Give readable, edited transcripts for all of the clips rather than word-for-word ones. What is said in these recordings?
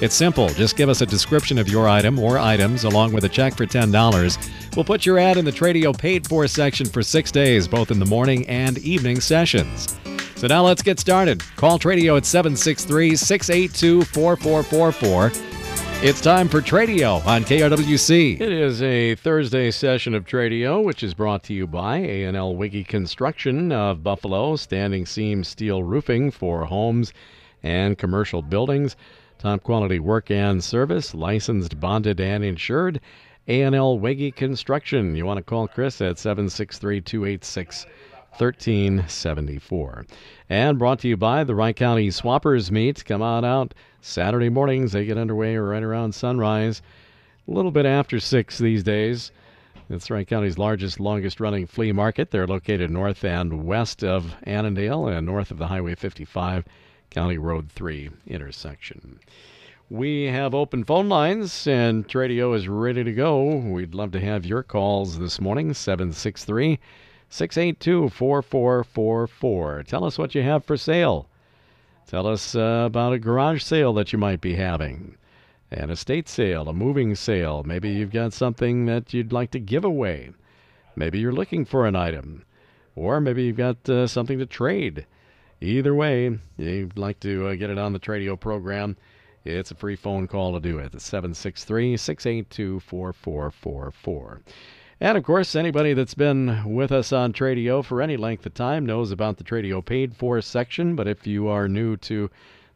It's simple. Just give us a description of your item or items along with a check for $10. We'll put your ad in the Tradio Paid For section for 6 days, both in the morning and evening sessions. So now let's get started. Call Tradio at 763-682-4444. It's time for Tradio on KRWC. It is a Thursday session of Tradio, which is brought to you by A&L Wiggy Construction of Buffalo, standing seam steel roofing for homes and commercial buildings, top quality work and service, licensed, bonded, and insured. A&L Wiggy Construction. You want to call Chris at 763-286-1374. And brought to you by the Wright County Swappers Meet. Come on out Saturday mornings. They get underway right around sunrise, a little bit after 6 these days. It's Wright County's largest, longest-running flea market. They're located north and west of Annandale and north of the Highway 55 County Road 3 intersection. We have open phone lines, and Tradio is ready to go. We'd love to have your calls this morning, 763 682-4444. Tell us what you have for sale. Tell us about a garage sale that you might be having, an estate sale, a moving sale. Maybe you've got something that you'd like to give away. Maybe you're looking for an item, or maybe you've got something to trade. Either way, you'd like to get it on the Tradio program. It's a free phone call to do it. It's 763-682-4444. And, of course, anybody that's been with us on Tradio for any length of time knows about the Tradio Paid For section. But if you are new to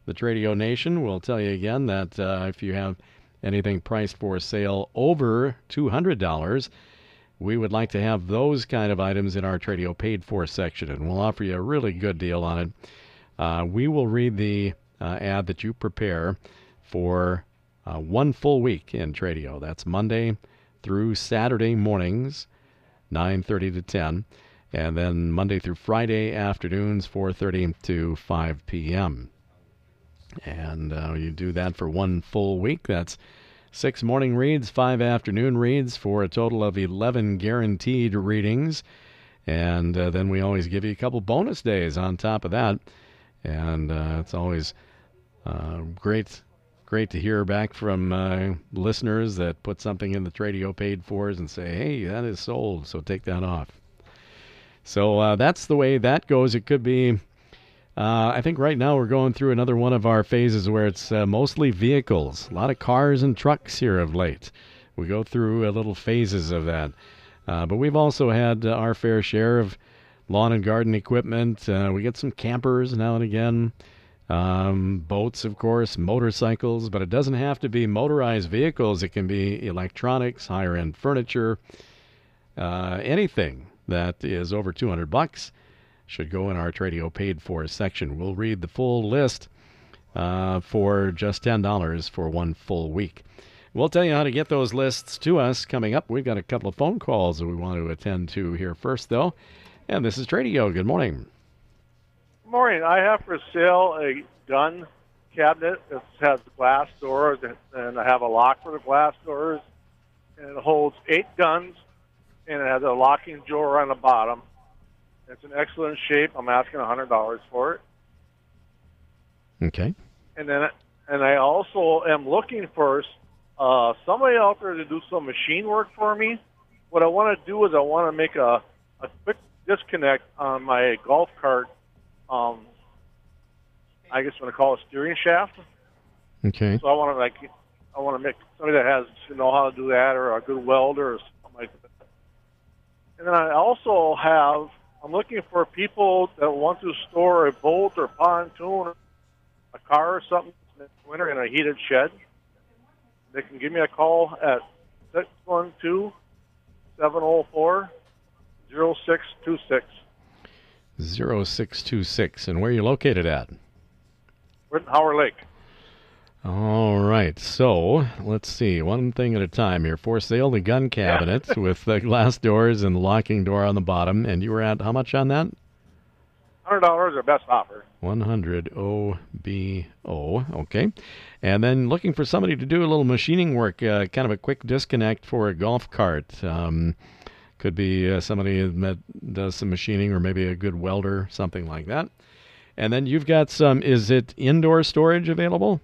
the Tradio Nation, we'll tell you again that if you have anything priced for sale over $200, we would like to have those kind of items in our Tradio Paid For section, and we'll offer you a really good deal on it. We will read the ad that you prepare for one full week in Tradio. That's Monday through Saturday mornings, 9:30 to 10, and then Monday through Friday afternoons, 4:30 to 5 p.m. And you do that for one full week. That's 6 morning reads, 5 afternoon reads, for a total of 11 guaranteed readings. And then we always give you a couple bonus days on top of that. And it's always great to hear back from listeners that put something in the Tradio Paid Fors and say, hey, that is sold, so take that off. So that's the way that goes. It could be, I think right now we're going through another one of our phases where it's mostly vehicles, a lot of cars and trucks here of late. We go through little phases of that. But we've also had our fair share of lawn and garden equipment. We get some campers now and again. Boats, of course, motorcycles, but it doesn't have to be motorized vehicles. It can be electronics, higher-end furniture, anything that is over $200 should go in our Tradio Paid For section. We'll read the full list for just $10 for one full week. We'll tell you how to get those lists to us coming up. We've got a couple of phone calls that we want to attend to here first, though. And this is Tradio. Good morning. Good morning. I have for sale a gun cabinet that has glass doors, and I have a lock for the glass doors, and it holds 8 guns, and it has a locking drawer on the bottom. It's in excellent shape. I'm asking $100 for it. Okay. And I also am looking for somebody out there to do some machine work for me. What I want to do is I want to make a quick disconnect on my golf cart. I guess what I call a steering shaft. Okay. So I want to make somebody that has to know how to do that, or a good welder, or something like that. And then I'm looking for people that want to store a boat or pontoon, or a car or something in the winter in a heated shed. They can give me a call at 612-704-0626. 0626. And where are you located at? We're at Howard Lake. All right. right, so let's see. One thing at a time here. For sale, the gun cabinets with the glass doors and the locking door on the bottom. And you were at how much on that? $100, our best offer. 100 OBO. Okay. And then looking for somebody to do a little machining work, kind of a quick disconnect for a golf cart. Could be somebody that does some machining or maybe a good welder, something like that. And then you've got some, is it indoor storage available?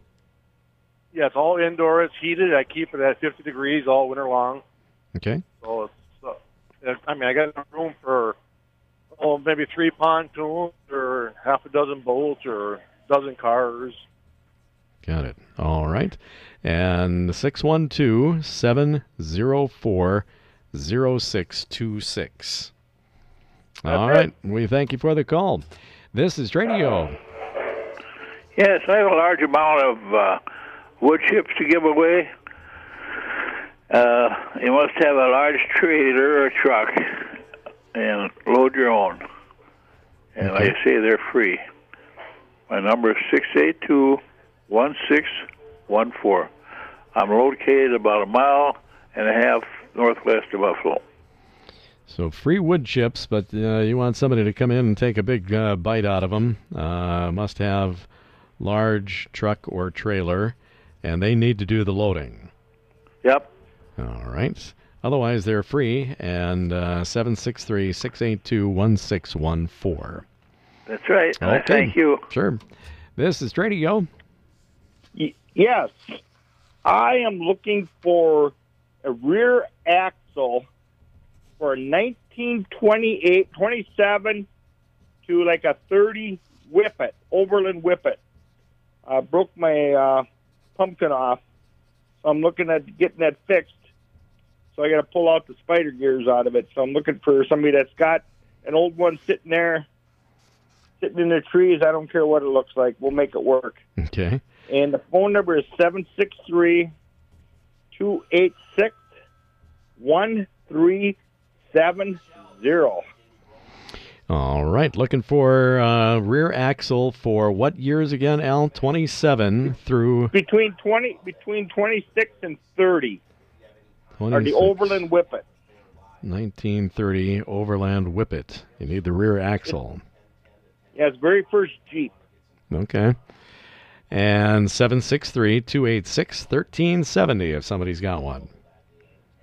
Yeah, it's all indoor. It's heated. I keep it at 50 degrees all winter long. Okay. So, it's, I mean, I got room for maybe 3 pontoons or half a dozen boats or a dozen cars. Got it. All right. And 612-704-0626. All right. We thank you for the call. This is Radio. Yes, I have a large amount of wood chips to give away. You must have a large trailer or truck and load your own. And okay. Like I say, they're free. My number is 682-1614. I'm located about 1.5 miles northwest of Buffalo. So free wood chips, but you want somebody to come in and take a big bite out of them. Must have large truck or trailer, and they need to do the loading. Yep. All right. Otherwise, they're free, and 763-682-1614. That's right. Okay. Thank you. Sure. This is Tradio. Yes. I am looking for a rear axle for a 1928, 27 to like a 30 Whippet, Overland Whippet. I broke my pumpkin off, so I'm looking at getting that fixed. So I got to pull out the spider gears out of it. So I'm looking for somebody that's got an old one sitting there, sitting in the trees. I don't care what it looks like. We'll make it work. Okay. And the phone number is 763-286-1370. All right. Looking for rear axle for what years again, Al? 27 through... Between 26 and 30. 26. Or the Overland Whippet. 1930 Overland Whippet. You need the rear axle. Yeah, it's very first Jeep. Okay. And 763-286-1370 if somebody's got one.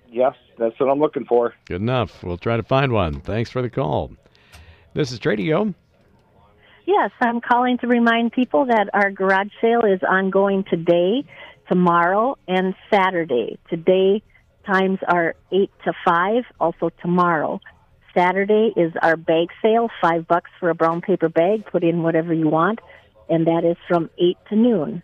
Yes, that's what I'm looking for. Good enough. We'll try to find one. Thanks for the call. This is Tradio. Yes, I'm calling to remind people that our garage sale is ongoing today, tomorrow, and Saturday. Today, times are 8 to 5, also tomorrow. Saturday is our bag sale, $5 for a brown paper bag. Put in whatever you want, and that is from 8 to noon.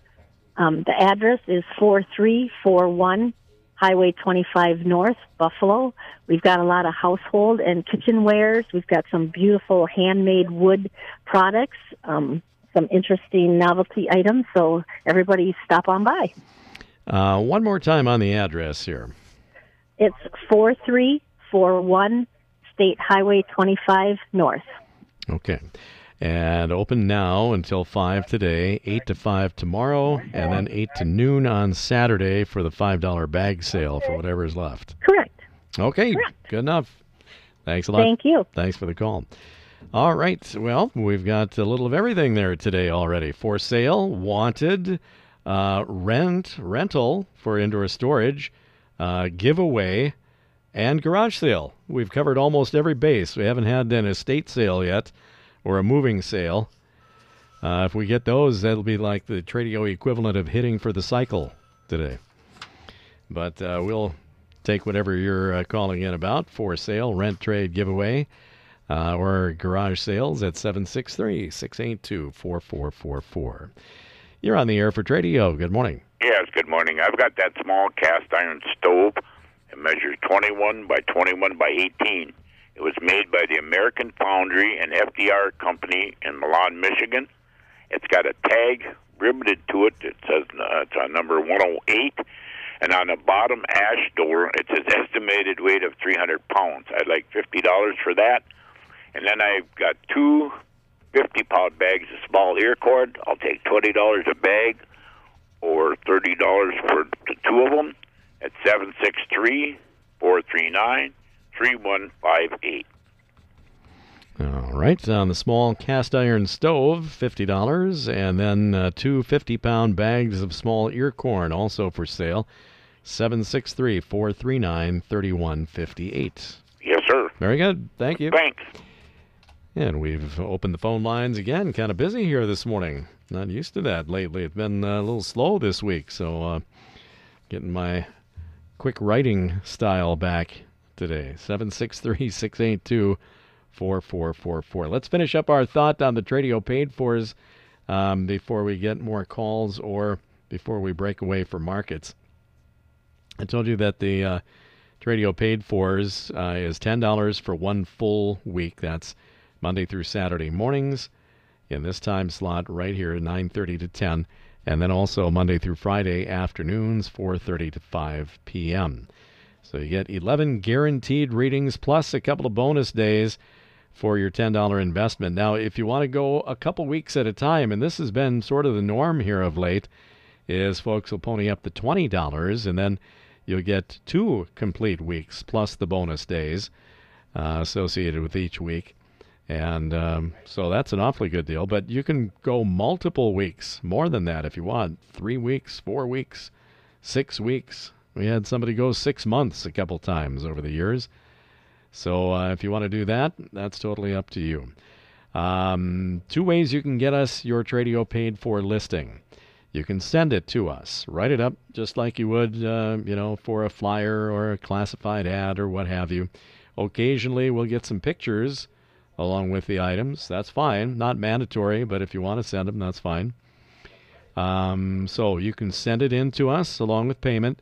The address is 4341 Highway 25 North, Buffalo. We've got a lot of household and kitchenwares. We've got some beautiful handmade wood products, some interesting novelty items, so everybody stop on by. One more time on the address here. It's 4341 State Highway 25 North. Okay. And open now until 5 today, 8 to 5 tomorrow, and then 8 to noon on Saturday for the $5 bag sale for whatever is left. Correct. Okay. Correct. Good enough. Thanks a lot. Thank you. Thanks for the call. All right. Well, we've got a little of everything there today already. For sale, wanted, rental for indoor storage, giveaway, and garage sale. We've covered almost every base. We haven't had an estate sale yet or a moving sale. If we get those, that'll be like the Tradio equivalent of hitting for the cycle today. But we'll take whatever you're calling in about. For sale, rent, trade, giveaway, or garage sales at 763-682-4444. You're on the air for Tradio. Good morning. Yes, good morning. I've got that small cast iron stove. It measures 21 by 21 by 18. It was made by the American Foundry and FDR Company in Milan, Michigan. It's got a tag riveted to it. It says it's on number 108. And on the bottom ash door, it says estimated weight of 300 pounds. I'd like $50 for that. And then I've got two 50-pound bags of small ear cord. I'll take $20 a bag, or $30 for 763-439-3158. All right, on the small cast iron stove, $50, and then two 50-pound bags of small ear corn also for sale, 763-439-3158. Yes, sir. Very good. Thank you. Thanks. And we've opened the phone lines again. Kind of busy here this morning. Not used to that lately. It's been a little slow this week, so getting my quick writing style back today. 763-682 4444. Let's finish up our thought on the Tradio paid fors before we get more calls or before we break away for markets. I told you that the Tradio paid fors is $10 for one full week. That's Monday through Saturday mornings in this time slot right here, 9:30 to 10, and then also Monday through Friday afternoons, 4:30 to 5 p.m. So you get 11 guaranteed readings plus a couple of bonus days for your $10 investment. Now, if you want to go a couple weeks at a time, and this has been sort of the norm here of late, is folks will pony up the $20, and then you'll get 2 complete weeks plus the bonus days associated with each week. And so that's an awfully good deal. But you can go multiple weeks, more than that if you want, 3 weeks, 4 weeks, 6 weeks. We had somebody go 6 months a couple times over the years. So if you want to do that, that's totally up to you. 2 ways you can get us your Tradio paid for listing. You can send it to us. Write it up just like you would, for a flyer or a classified ad or what have you. Occasionally we'll get some pictures along with the items. That's fine. Not mandatory, but if you want to send them, that's fine. So you can send it in to us along with payment.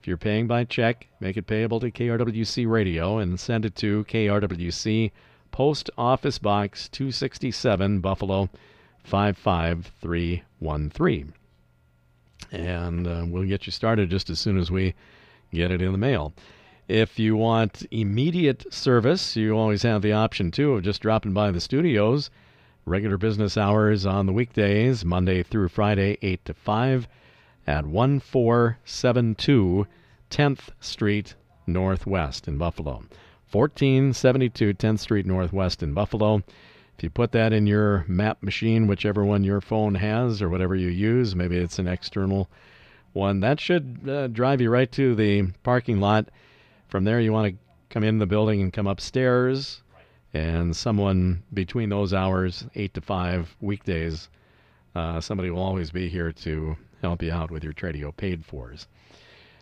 If you're paying by check, make it payable to KRWC Radio and send it to KRWC, Post Office Box 267, Buffalo 55313. And we'll get you started just as soon as we get it in the mail. If you want immediate service, you always have the option, too, of just dropping by the studios. Regular business hours on the weekdays, Monday through Friday, 8 to 5. At 1472 10th Street Northwest in Buffalo. 1472 10th Street Northwest in Buffalo. If you put that in your map machine, whichever one your phone has or whatever you use, maybe it's an external one, that should drive you right to the parking lot. From there, you want to come in the building and come upstairs, and someone between those hours, 8 to 5 weekdays, somebody will always be here to help you out with your Tradio paid fors.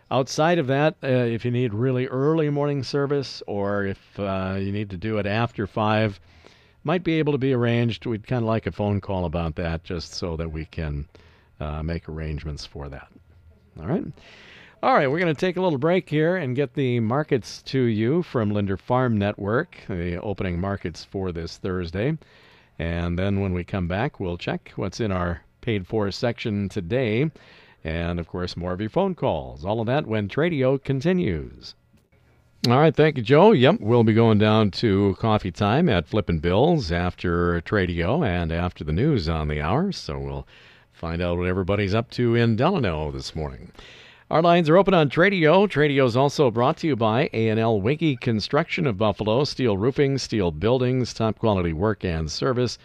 Outside of that, if you need really early morning service or if you need to do it after 5, might be able to be arranged. We'd kind of like a phone call about that just so that we can make arrangements for that. All right? All right, we're going to take a little break here and get the markets to you from Linder Farm Network, the opening markets for this Thursday. And then when we come back, we'll check what's in our paid for section today, and of course more of your phone calls, all of that when Tradio continues. All right, thank you, Joe. Yep, we'll be going down to coffee time at Flippin' Bills after Tradio and after the news on the hour, so we'll find out what everybody's up to in Delano this morning. Our lines are open on Tradio. Tradio is also brought to you by A&L Wiggy Construction of Buffalo, steel roofing, steel buildings, top quality work and service.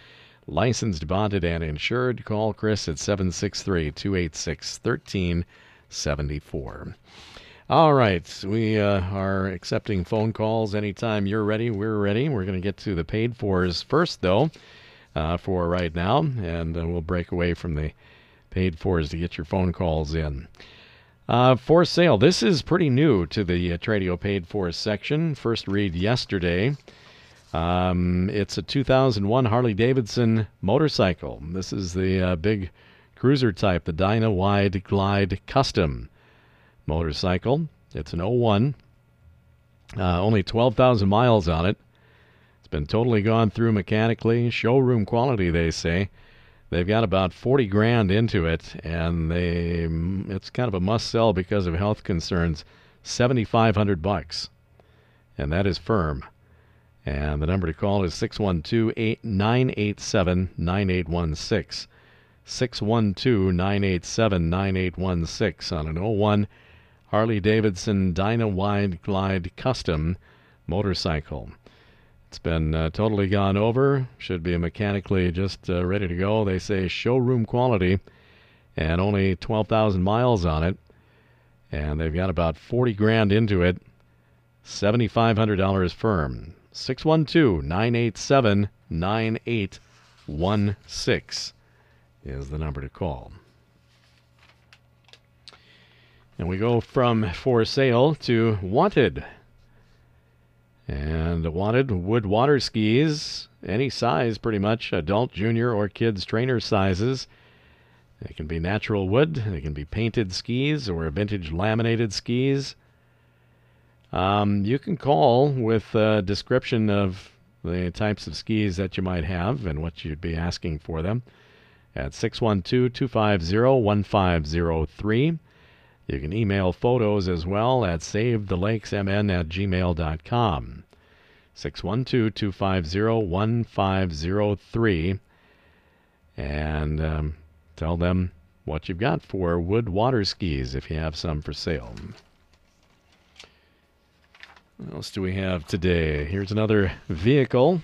Licensed, bonded, and insured. Call Chris at 763-286-1374. All right, we are accepting phone calls anytime you're ready. We're ready. We're going to get to the paid fors first, though, for right now, and we'll break away from the paid fors to get your phone calls in. For sale, this is pretty new to the Tradio paid fors section. First read yesterday. It's a 2001 Harley Davidson motorcycle. This is the big cruiser type, the Dyna Wide Glide Custom motorcycle. It's an 01, only 12,000 miles on it. It's been totally gone through mechanically, showroom quality, they say. They've got about $40,000 into it, and it's kind of a must sell because of health concerns. $7,500, and that is firm. And the number to call is 612-987-9816. 612-987-9816 on an 01 Harley Davidson Dyna Wide Glide Custom motorcycle. It's been totally gone over. Should be mechanically just ready to go. They say showroom quality and only 12,000 miles on it. And they've got about 40 grand into it. $7,500 firm. 612-987-9816 is the number to call. And we go from for sale to wanted. And wanted wood water skis, any size pretty much, adult, junior, or kids trainer sizes. They can be natural wood, they can be painted skis or vintage laminated skis. You can call with a description of the types of skis that you might have and what you'd be asking for them at 612-250-1503. You can email photos as well at savethelakesmn@gmail.com. 612-250-1503. And tell them what you've got for wood water skis if you have some for sale. What else do we have today? Here's another vehicle.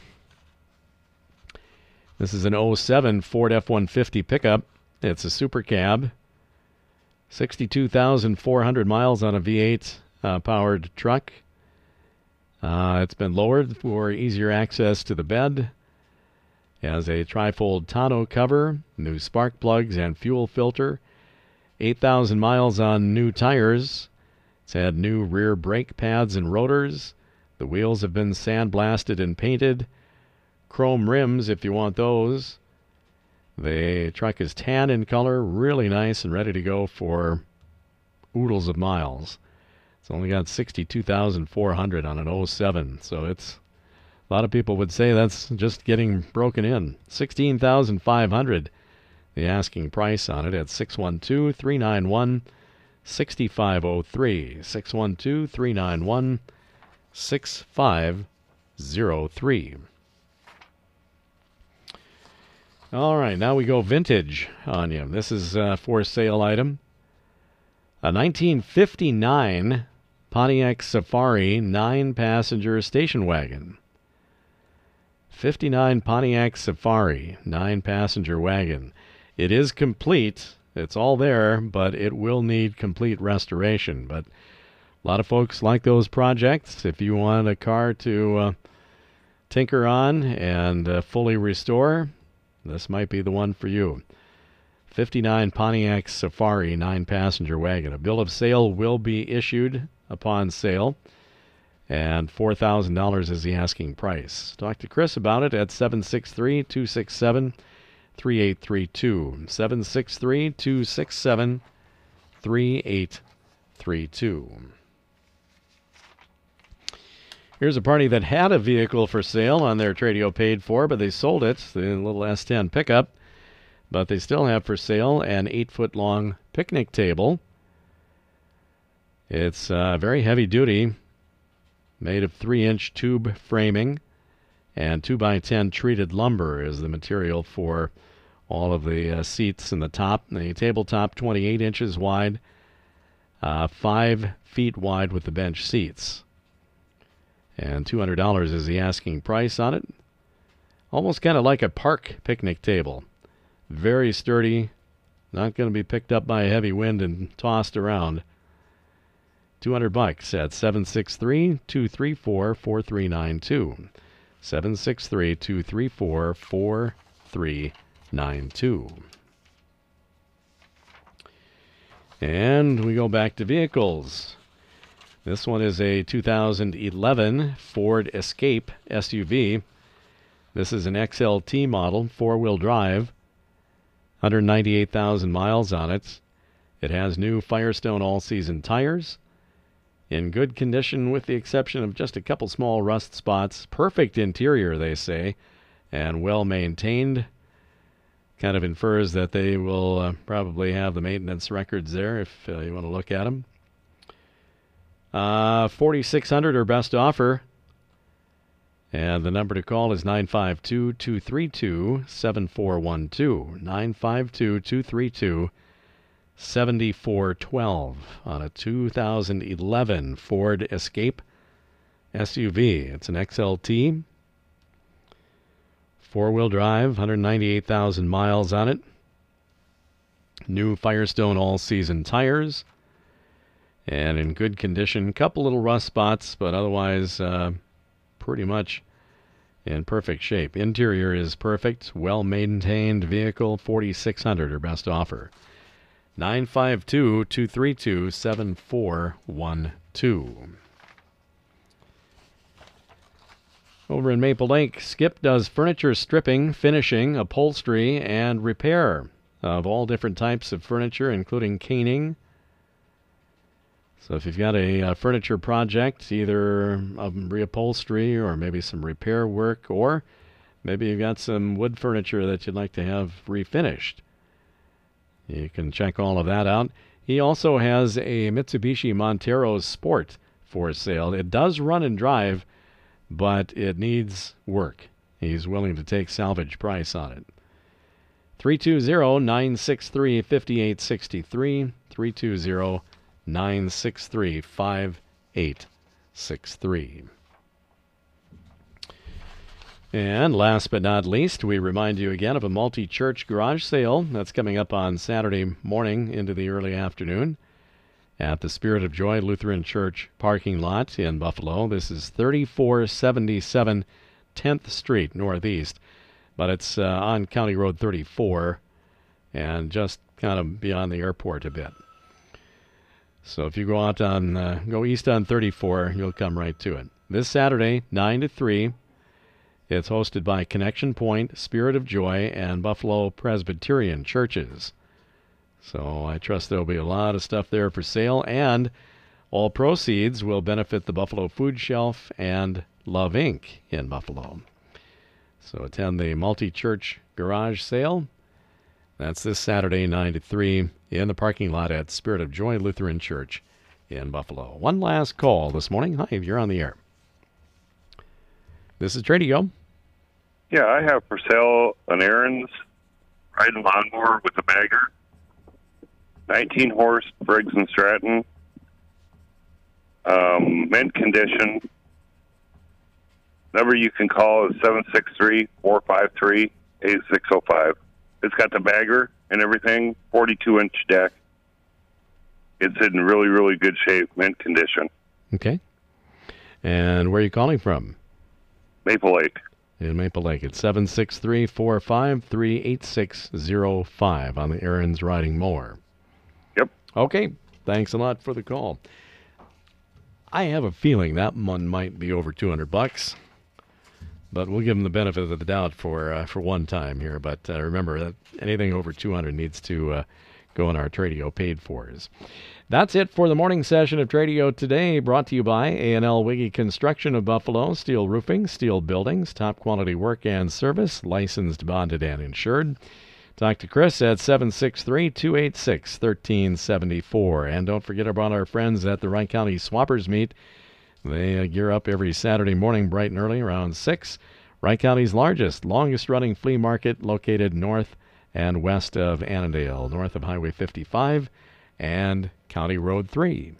This is an 07 Ford F-150 pickup. It's a super cab. 62,400 miles on a V8 powered truck. It's been lowered for easier access to the bed. It has a trifold tonneau cover, new spark plugs and fuel filter, 8,000 miles on new tires. It's had new rear brake pads and rotors. The wheels have been sandblasted and painted. Chrome rims if you want those. The truck is tan in color, really nice and ready to go for oodles of miles. It's only got 62,400 on an 07, so it's a lot of people would say that's just getting broken in. 16,500, the asking price on it at 612-391-6503. 612-391-6503. All right, now we go vintage on you. This is a for sale item. A 1959 Pontiac Safari 9-passenger station wagon. 59 Pontiac Safari 9-passenger wagon. It is complete. It's all there, but it will need complete restoration. But a lot of folks like those projects. If you want a car to tinker on and fully restore, this might be the one for you. 59 Pontiac Safari 9-passenger wagon. A bill of sale will be issued upon sale, and $4,000 is the asking price. Talk to Chris about it at 763-267-3832. 763-267-3832. Here's a party that had a vehicle for sale on their Tradio paid for, but they sold it, the little S10 pickup. But they still have for sale an 8-foot-long picnic table. It's very heavy duty, made of 3-inch tube framing, and 2x10 treated lumber is the material for all of the seats and the top. The tabletop 28 inches wide, 5 feet wide with the bench seats. And $200 is the asking price on it. Almost kind of like a park picnic table. Very sturdy, not going to be picked up by a heavy wind and tossed around. $200 at 763-234-4392. 763-234-4392. And we go back to vehicles. This one is a 2011 Ford Escape SUV. This is an XLT model, 4-wheel drive, 198,000 miles on it. It has new Firestone all-season tires, in good condition with the exception of just a couple small rust spots. Perfect interior, they say, and well-maintained. Kind of infers that they will probably have the maintenance records there if you want to look at them. 4,600 or best offer, and the number to call is 952-232-7412, 7412 on a 2011 Ford Escape SUV. It's an XLT, four-wheel drive, 198,000 miles on it. New Firestone all-season tires, and in good condition. Couple little rust spots, but otherwise pretty much in perfect shape. Interior is perfect, well-maintained vehicle. 4,600 or best offer. 952-232-7412. Over in Maple Lake, Skip does furniture stripping, finishing, upholstery, and repair of all different types of furniture, including caning. So if you've got a furniture project, either of reupholstery or maybe some repair work, or maybe you've got some wood furniture that you'd like to have refinished, you can check all of that out. He also has a Mitsubishi Montero Sport for sale. It does run and drive, but it needs work. He's willing to take salvage price on it. 320-963-5863, 320-963-5863. And last but not least, we remind you again of a multi-church garage sale that's coming up on Saturday morning into the early afternoon at the Spirit of Joy Lutheran Church parking lot in Buffalo. This is 3477 10th Street Northeast, but it's on County Road 34 and just kind of beyond the airport a bit. So if you go out on, go east on 34, you'll come right to it. This Saturday, 9 to 3, it's hosted by Connection Point, Spirit of Joy, and Buffalo Presbyterian Churches. So I trust there will be a lot of stuff there for sale, and all proceeds will benefit the Buffalo Food Shelf and Love, Inc. in Buffalo. So attend the multi-church garage sale. That's this Saturday, 9 to 3, in the parking lot at Spirit of Joy Lutheran Church in Buffalo. One last call this morning. Hi, you're on the air. This is Tradio. Yeah, I have for sale an Ariens riding lawnmower with a bagger. 19 horse Briggs and Stratton, mint condition. Number you can call is 763-453-8605. It's got the bagger and everything, 42-inch deck. It's in really, really good shape, mint condition. Okay. And where are you calling from? Maple Lake. In Maple Lake, it's 763-453-8605 on the Ariens riding mower. Okay, thanks a lot for the call. I have a feeling that one might be over $200, but we'll give them the benefit of the doubt for one time here. But remember that anything over 200 needs to go in our Tradio paid fors. That's it for the morning session of Tradio today, brought to you by A&L Wiggy Construction of Buffalo. Steel roofing, steel buildings, top quality work and service, licensed, bonded, and insured. Talk to Chris at 763-286-1374. And don't forget about our friends at the Wright County Swappers Meet. They gear up every Saturday morning bright and early around 6. Wright County's largest, longest-running flea market, located north and west of Annandale, north of Highway 55 and County Road 3.